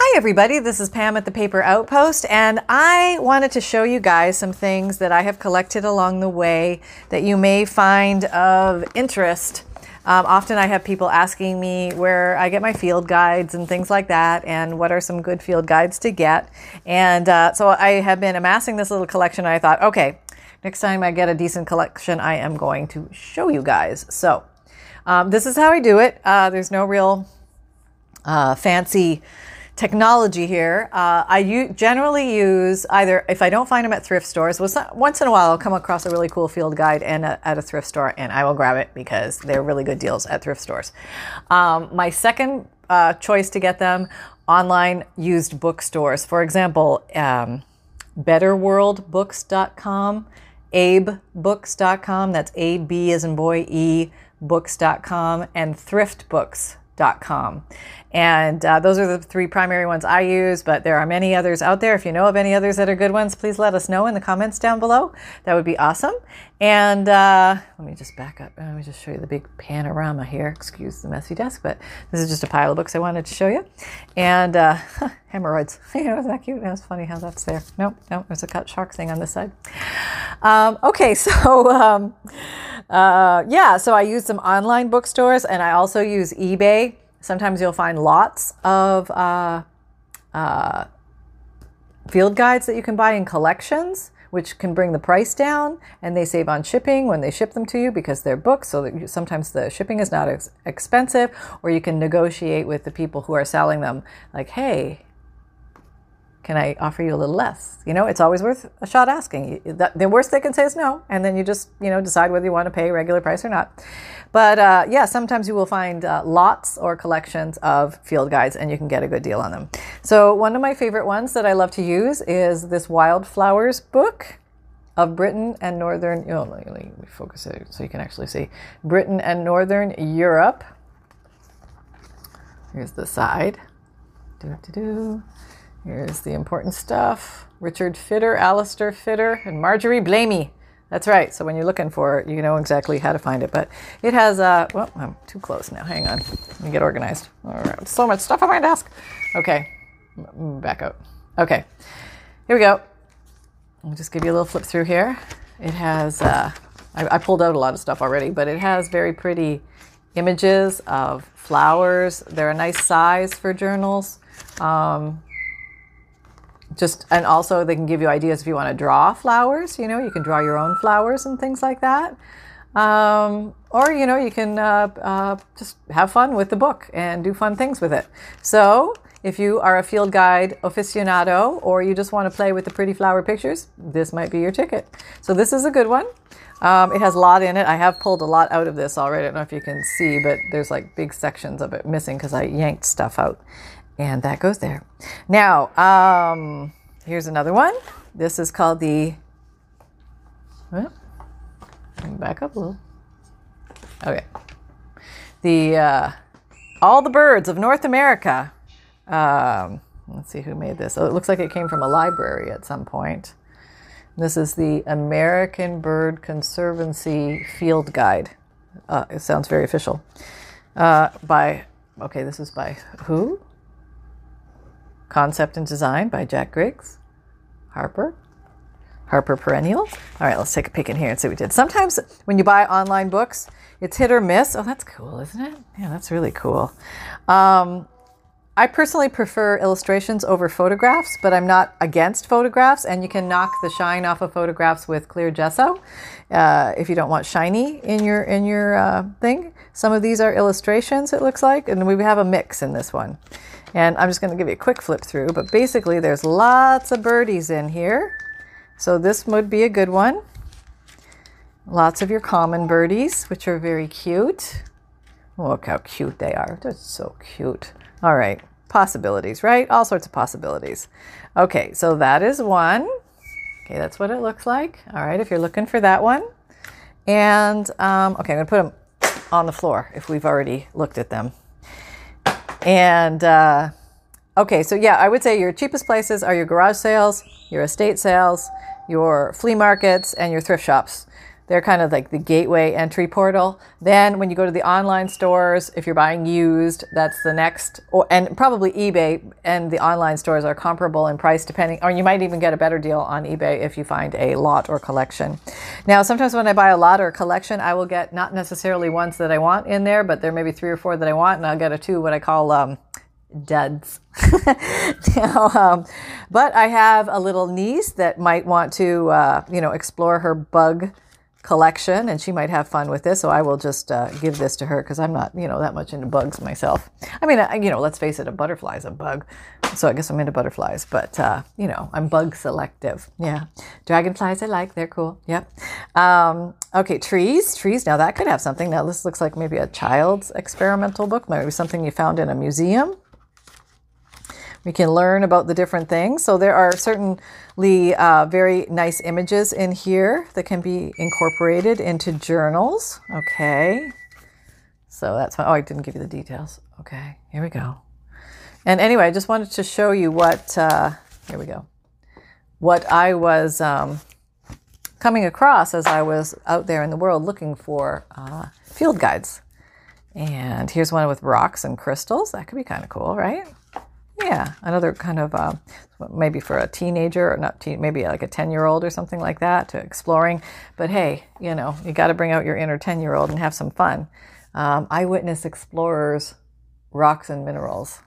Hi everybody, this is Pam at the Paper Outpost, and I wanted to show you guys some things that I have collected along the way that you may find of interest. Often I have people asking me where I get my field guides and things like that, and what are some good field guides to get. And so I have been amassing this little collection, and I thought, okay, next time I get a decent collection, I am going to show you guys. So this is how I do it. There's no real fancy technology here. I generally use either, if I don't find them at thrift stores, once in a while I'll come across a really cool field guide and at a thrift store, and I will grab it because they're really good deals at thrift stores. My second choice to get them, online used bookstores. For example, betterworldbooks.com, abebooks.com, that's A-B as in boy, E, books.com, and ThriftBooks.com. And those are the three primary ones I use, but there are many others out there. If you know of any others that are good ones, please let us know in the comments down below. That would be awesome. And let me just back up. Let me just show you the big panorama here. Excuse the messy desk, but this is just a pile of books I wanted to show you. And hemorrhoids. Isn't that cute? That was funny how that's there. Nope, there's a cut shark thing on this side. Okay, so yeah, so I use some online bookstores, and I also use eBay. Sometimes you'll find lots of field guides that you can buy in collections, which can bring the price down, and they save on shipping when they ship them to you because they're books, so that sometimes the shipping is not as expensive, or you can negotiate with the people who are selling them, like, hey, can I offer you a little less? You know, it's always worth a shot asking. The worst they can say is no, and then you just, you know, decide whether you want to pay regular price or not. But yeah, sometimes you will find lots or collections of field guides, and you can get a good deal on them. So one of my favorite ones that I love to use is this Wildflowers book of Britain and Northern, oh, let me focus it so you can actually see, Britain and Northern Europe. Here's the side. Here's the important stuff. Richard Fitter, Alistair Fitter, and Marjorie Blamey. That's right. So when you're looking for it, you know exactly how to find it. But it has a, well, I'm too close now. Hang on. Let me get organized. All right. So much stuff on my desk. Okay. Back up. Okay. Here we go. I'll just give you a little flip through here. It has, I pulled out a lot of stuff already, but it has very pretty images of flowers. They're a nice size for journals. And also they can give you ideas if you want to draw flowers, you know, you can draw your own flowers and things like that. Or, you know, you can just have fun with the book and do fun things with it. So if you are a field guide aficionado, or you just want to play with the pretty flower pictures, this might be your ticket. So this is a good one. It has a lot in it. I have pulled a lot out of this already. I don't know if you can see, but there's like big sections of it missing because I yanked stuff out. And that goes there. Now, here's another one. This is called the, well, back up a little. Okay. The All the Birds of North America. Let's see who made this. Oh, it looks like it came from a library at some point. This is the American Bird Conservancy Field Guide. It sounds very official. This is by who? Concept and Design by Jack Griggs, Harper Perennial. All right, let's take a peek in here and see what we did. Sometimes when you buy online books, it's hit or miss. Oh, that's cool, isn't it? Yeah, that's really cool. I personally prefer illustrations over photographs, but I'm not against photographs, and you can knock the shine off of photographs with clear gesso if you don't want shiny in your thing. Some of these are illustrations, it looks like, and we have a mix in this one. And I'm just going to give you a quick flip through, but basically there's lots of birdies in here. So this would be a good one. Lots of your common birdies, which are very cute. Look how cute they are. That's so cute. All right. Possibilities, right? All sorts of possibilities. Okay. So that is one. Okay. That's what it looks like. All right. If you're looking for that one. And, okay, I'm going to put them on the floor if we've already looked at them. And, okay, so yeah, I would say your cheapest places are your garage sales, your estate sales, your flea markets, and your thrift shops. They're kind of like the gateway entry portal. Then when you go to the online stores, if you're buying used, that's the next, and probably eBay and the online stores are comparable in price depending, or you might even get a better deal on eBay if you find a lot or collection. Now, sometimes when I buy a lot or a collection, I will get not necessarily ones that I want in there, but there may be 3 or 4 that I want, and I'll get a two what I call duds. Now, but I have a little niece that might want to, explore her bug collection, and she might have fun with this, so I will just give this to her because I'm not, that much into bugs myself. I mean, let's face it, a butterfly's a bug, so I guess I'm into butterflies, but, I'm bug selective. Yeah. Dragonflies I like. They're cool. Yep. Okay, trees. Now, that could have something. Now, this looks like maybe a child's experimental book, maybe something you found in a museum. We can learn about the different things. So there are certainly very nice images in here that can be incorporated into journals. Okay. So that's fine. Oh, I didn't give you the details. Okay. Here we go. And anyway, I just wanted to show you what I was coming across as I was out there in the world looking for field guides. And here's one with rocks and crystals. That could be kind of cool, right? Yeah, another kind of maybe for a teenager or maybe like a 10-year-old or something like that to exploring. But hey, you got to bring out your inner 10-year-old and have some fun. Eyewitness explorers, rocks and minerals.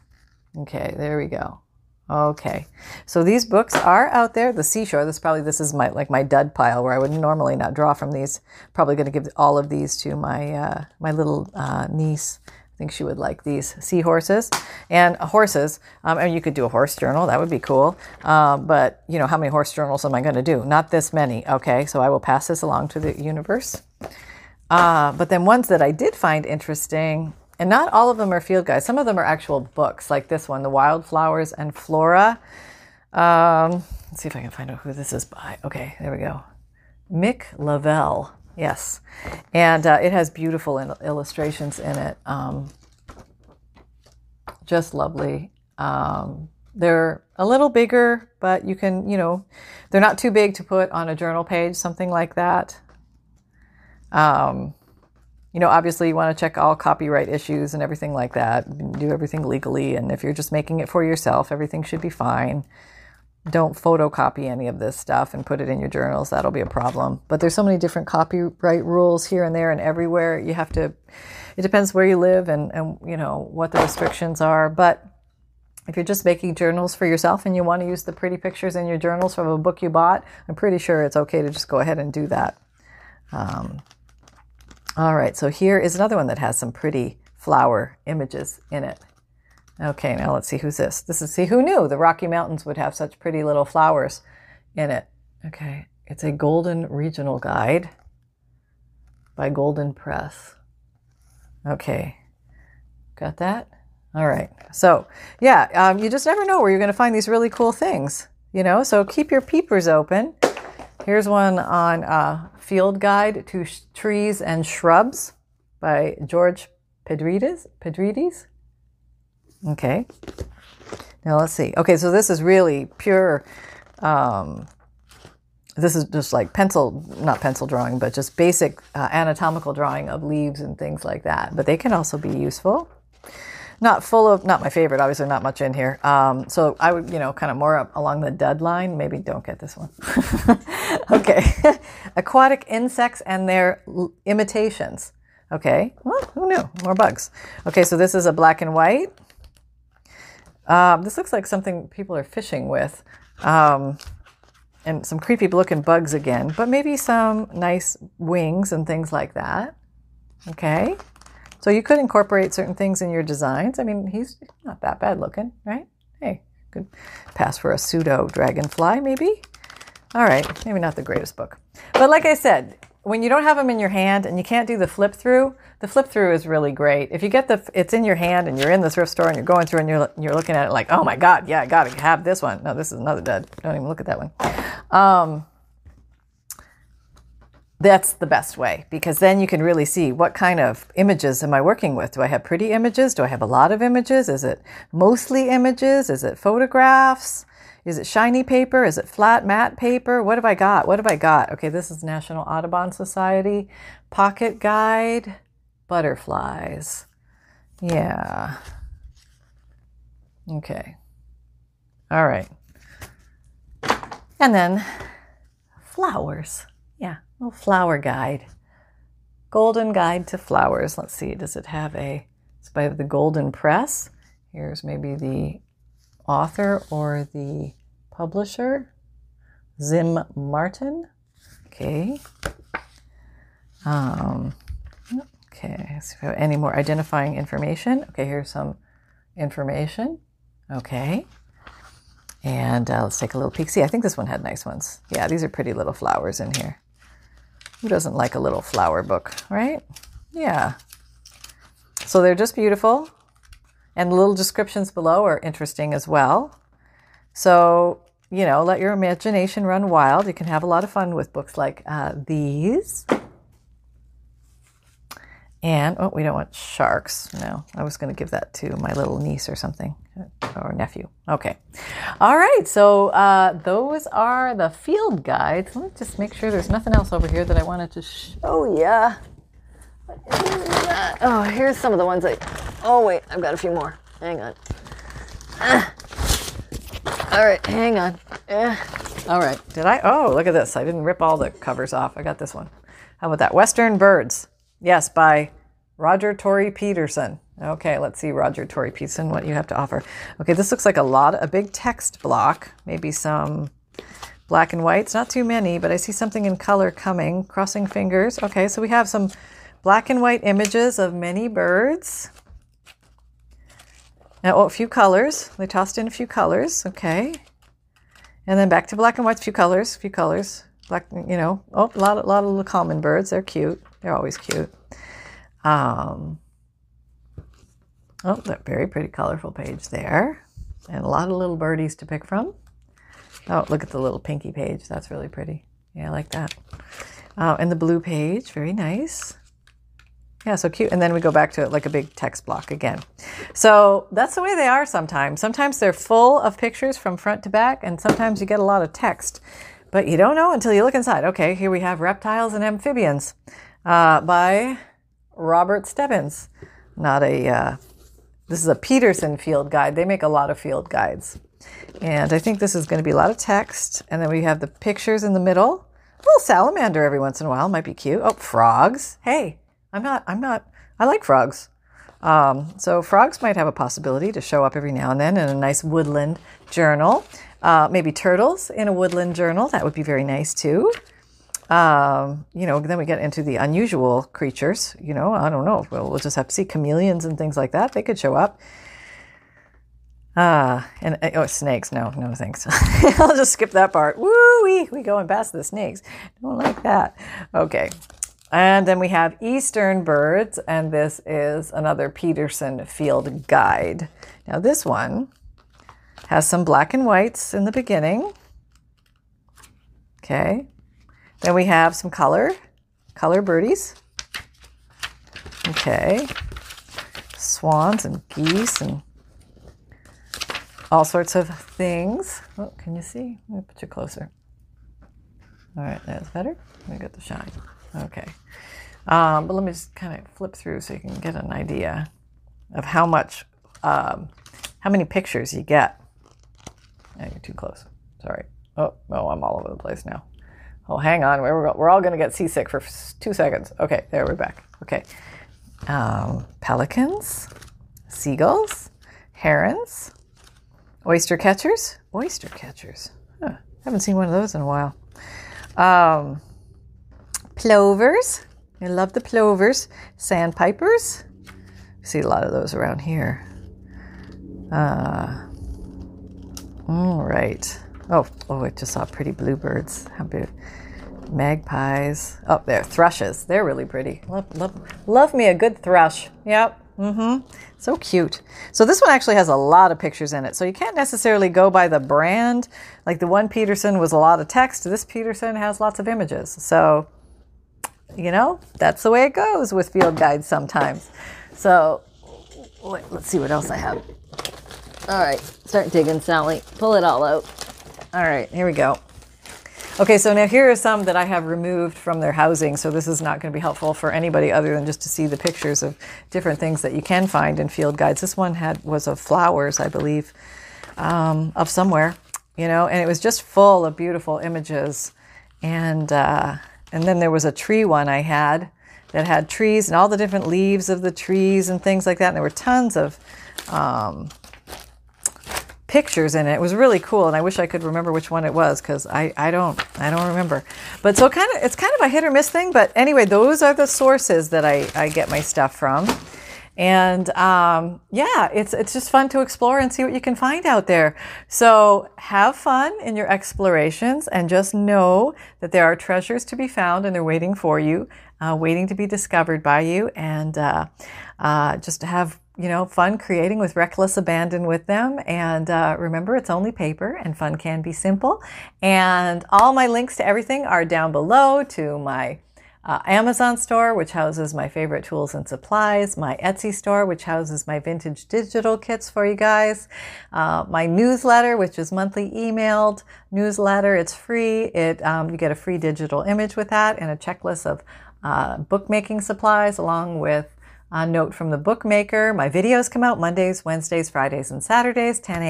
Okay, there we go. Okay, so these books are out there. The seashore. This is my dud pile where I would normally not draw from these. Probably going to give all of these to my little niece. I think she would like these seahorses and horses. And you could do a horse journal. That would be cool. But how many horse journals am I going to do? Not this many. Okay, so I will pass this along to the universe. But then ones that I did find interesting, and not all of them are field guides. Some of them are actual books, like this one, The Wildflowers and Flora. Let's see if I can find out who this is by. Okay, there we go. Mick Lavelle. Yes, and it has beautiful illustrations in it. Just lovely. They're a little bigger, but you can, they're not too big to put on a journal page, something like that. Obviously you want to check all copyright issues and everything like that. Do everything legally, and if you're just making it for yourself, everything should be fine. Don't photocopy any of this stuff and put it in your journals. That'll be a problem. But there's so many different copyright rules here and there and everywhere. You have to, it depends where you live and what the restrictions are. But if you're just making journals for yourself and you want to use the pretty pictures in your journals from a book you bought, I'm pretty sure it's okay to just go ahead and do that. All right. So here is another one that has some pretty flower images in it. Okay, now let's see who's this. See, who knew the Rocky Mountains would have such pretty little flowers in it? Okay, it's a Golden Regional Guide by Golden Press. Okay, got that? All right. So, yeah, you just never know where you're going to find these really cool things, so keep your peepers open. Here's one on Field Guide to Trees and Shrubs by George Pedritis. Okay, now let's see. Okay, so this is really pure, this is just like not pencil drawing, but just basic anatomical drawing of leaves and things like that. But they can also be useful. Not my favorite, obviously not much in here. So I would, kind of more up along the dud line. Maybe don't get this one. Okay, aquatic insects and their imitations. Okay, well, who knew? More bugs. Okay, so this is a black and white. This looks like something people are fishing with, and some creepy looking bugs again, but maybe some nice wings and things like that. Okay. So you could incorporate certain things in your designs. I mean, he's not that bad looking, right? Hey, good pass for a pseudo dragonfly maybe. All right. Maybe not the greatest book, but like I said, when you don't have them in your hand and you can't do the flip through is really great. If you get it's in your hand and you're in the thrift store and you're going through and you're looking at it like, oh my God, yeah, I got to have this one. No, this is another dud. Don't even look at that one. That's the best way, because then you can really see what kind of images am I working with? Do I have pretty images? Do I have a lot of images? Is it mostly images? Is it photographs? Is it shiny paper? Is it flat matte paper? What have I got? What have I got? Okay, this is National Audubon Society Pocket Guide Butterflies. Yeah. Okay. All right. And then flowers. Yeah, little flower guide. Golden Guide to Flowers. Let's see, does it have a... It's by the Golden Press. Here's maybe the author or the publisher. Zim Martin. Okay. Okay, let's see if I have any more identifying information. Okay, here's some information. Okay. And let's take a little peek. See, I think this one had nice ones. Yeah, these are pretty little flowers in here. Who doesn't like a little flower book, right? Yeah. So they're just beautiful. And the little descriptions below are interesting as well. So, you know, let your imagination run wild. You can have a lot of fun with books like these. And, oh, we don't want sharks. No, I was going to give that to my little niece or something, or nephew. Okay. All right. So those are the field guides. Let me just make sure there's nothing else over here that I wanted to show you. What is that? Oh, here's some of the ones I... Oh, wait. I've got a few more. Hang on. All right. Hang on. All right. Did I? Oh, look at this. I didn't rip all the covers off. I got this one. How about that? Western Birds. Yes, by Roger Tory Peterson. Okay, let's see, Roger Tory Peterson, what you have to offer. Okay, this looks like a big text block, maybe some black and whites, not too many, but I see something in color coming, crossing fingers. Okay, so we have some black and white images of many birds. Now, oh, a few colors. They tossed in a few colors, okay. And then back to black and whites, few colors. Black, you know, oh, a lot of little common birds. They're cute. They're always cute. Oh, that very pretty colorful page there. And a lot of little birdies to pick from. Oh, look at the little pinky page. That's really pretty. Yeah, I like that. And the blue page. Very nice. Yeah, so cute. And then we go back to it like a big text block again. So that's the way they are sometimes. Sometimes they're full of pictures from front to back, and sometimes you get a lot of text. But you don't know until you look inside. Okay, here we have Reptiles and Amphibians. By Robert Stebbins. This is a Peterson field guide. They make a lot of field guides. And I think this is going to be a lot of text. And then we have the pictures in the middle. A little salamander every once in a while. Might be cute. Oh, frogs. Hey, I like frogs. So frogs might have a possibility to show up every now and then in a nice woodland journal. Maybe turtles in a woodland journal. That would be very nice too. You know, then we get into the unusual creatures, you know, I don't know. We'll just have to see chameleons and things like that. They could show up. And oh, snakes. No, thanks. I'll just skip that part. Woo-wee, we going past the snakes. Don't like that. Okay. And then we have Eastern Birds, and this is another Peterson field guide. Now this one has some black and whites in the beginning. Okay. Then we have some color birdies. Okay. Swans and geese and all sorts of things. Oh, can you see? Let me put you closer. All right, that's better. Let me get the shine. Okay. But let me just kind of flip through so you can get an idea of how much, how many pictures you get. Oh, you're too close. Sorry. Oh, I'm all over the place now. Oh, hang on. We're all going to get seasick for 2 seconds. Okay, there we're back. Okay. Pelicans, seagulls, herons, oyster catchers. Huh. Haven't seen one of those in a while. Plovers. I love the plovers. Sandpipers. See a lot of those around here. All right. Oh, I just saw pretty bluebirds. How beautiful. Magpies. Oh, there. Thrushes. They're really pretty. Love me a good thrush. Yep. Mm-hmm. So cute. So this one actually has a lot of pictures in it. So you can't necessarily go by the brand. Like the one Peterson was a lot of text. This Peterson has lots of images. So, you know, that's the way it goes with field guides sometimes. So let's see what else I have. All right. Start digging, Sally. Pull it all out. All right, here we go. Okay, so now here are some that I have removed from their housing, so this is not going to be helpful for anybody other than just to see the pictures of different things that you can find in field guides. This one was of flowers, I believe. of somewhere, you know, and it was just full of beautiful images. And then there was a tree one I had that had trees and all the different leaves of the trees and things like that. And there were tons of pictures in it. It was really cool. And I wish I could remember which one it was, because I don't remember. But so kind of, it's kind of a hit or miss thing. But anyway, those are the sources that I get my stuff from. And yeah, it's just fun to explore and see what you can find out there. So have fun in your explorations, and just know that there are treasures to be found, and they're waiting for you, waiting to be discovered by you. And just have, you know, fun creating with reckless abandon with them. And remember, it's only paper, and fun can be simple. And all my links to everything are down below, to my Amazon store, which houses my favorite tools and supplies, my Etsy store, which houses my vintage digital kits for you guys, my newsletter, which is monthly emailed newsletter. It's free. You get a free digital image with that, and a checklist of bookmaking supplies, along with a note from the bookmaker. My videos come out Mondays, Wednesdays, Fridays, and Saturdays, 7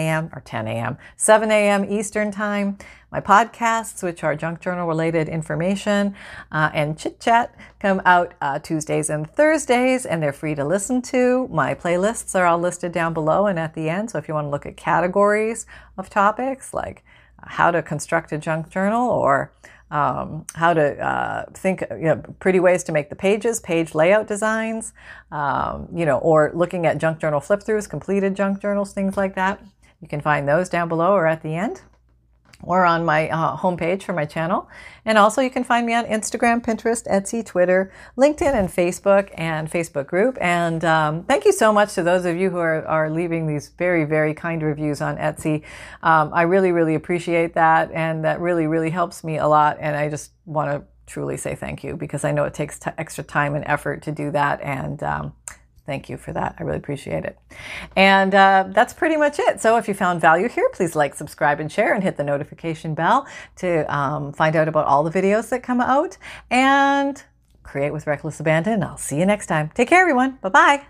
a.m. Eastern time. My podcasts, which are junk journal related information and chit chat, come out Tuesdays and Thursdays, and they're free to listen to. My playlists are all listed down below and at the end. So if you want to look at categories of topics, like how to construct a junk journal, or how to think, you know, pretty ways to make the pages, page layout designs, you know, or looking at junk journal flip throughs, completed junk journals, things like that. You can find those down below or at the end, or on my homepage for my channel. And also you can find me on Instagram, Pinterest, Etsy, Twitter, LinkedIn, and Facebook group. And thank you so much to those of you who are leaving these very, very kind reviews on Etsy. I really, really appreciate that. And that really, really helps me a lot. And I just want to truly say thank you, because I know it takes extra time and effort to do that. And thank you for that. I really appreciate it. And that's pretty much it. So if you found value here, please like, subscribe, and share, and hit the notification bell to find out about all the videos that come out. And create with reckless abandon. I'll see you next time. Take care, everyone. Bye-bye.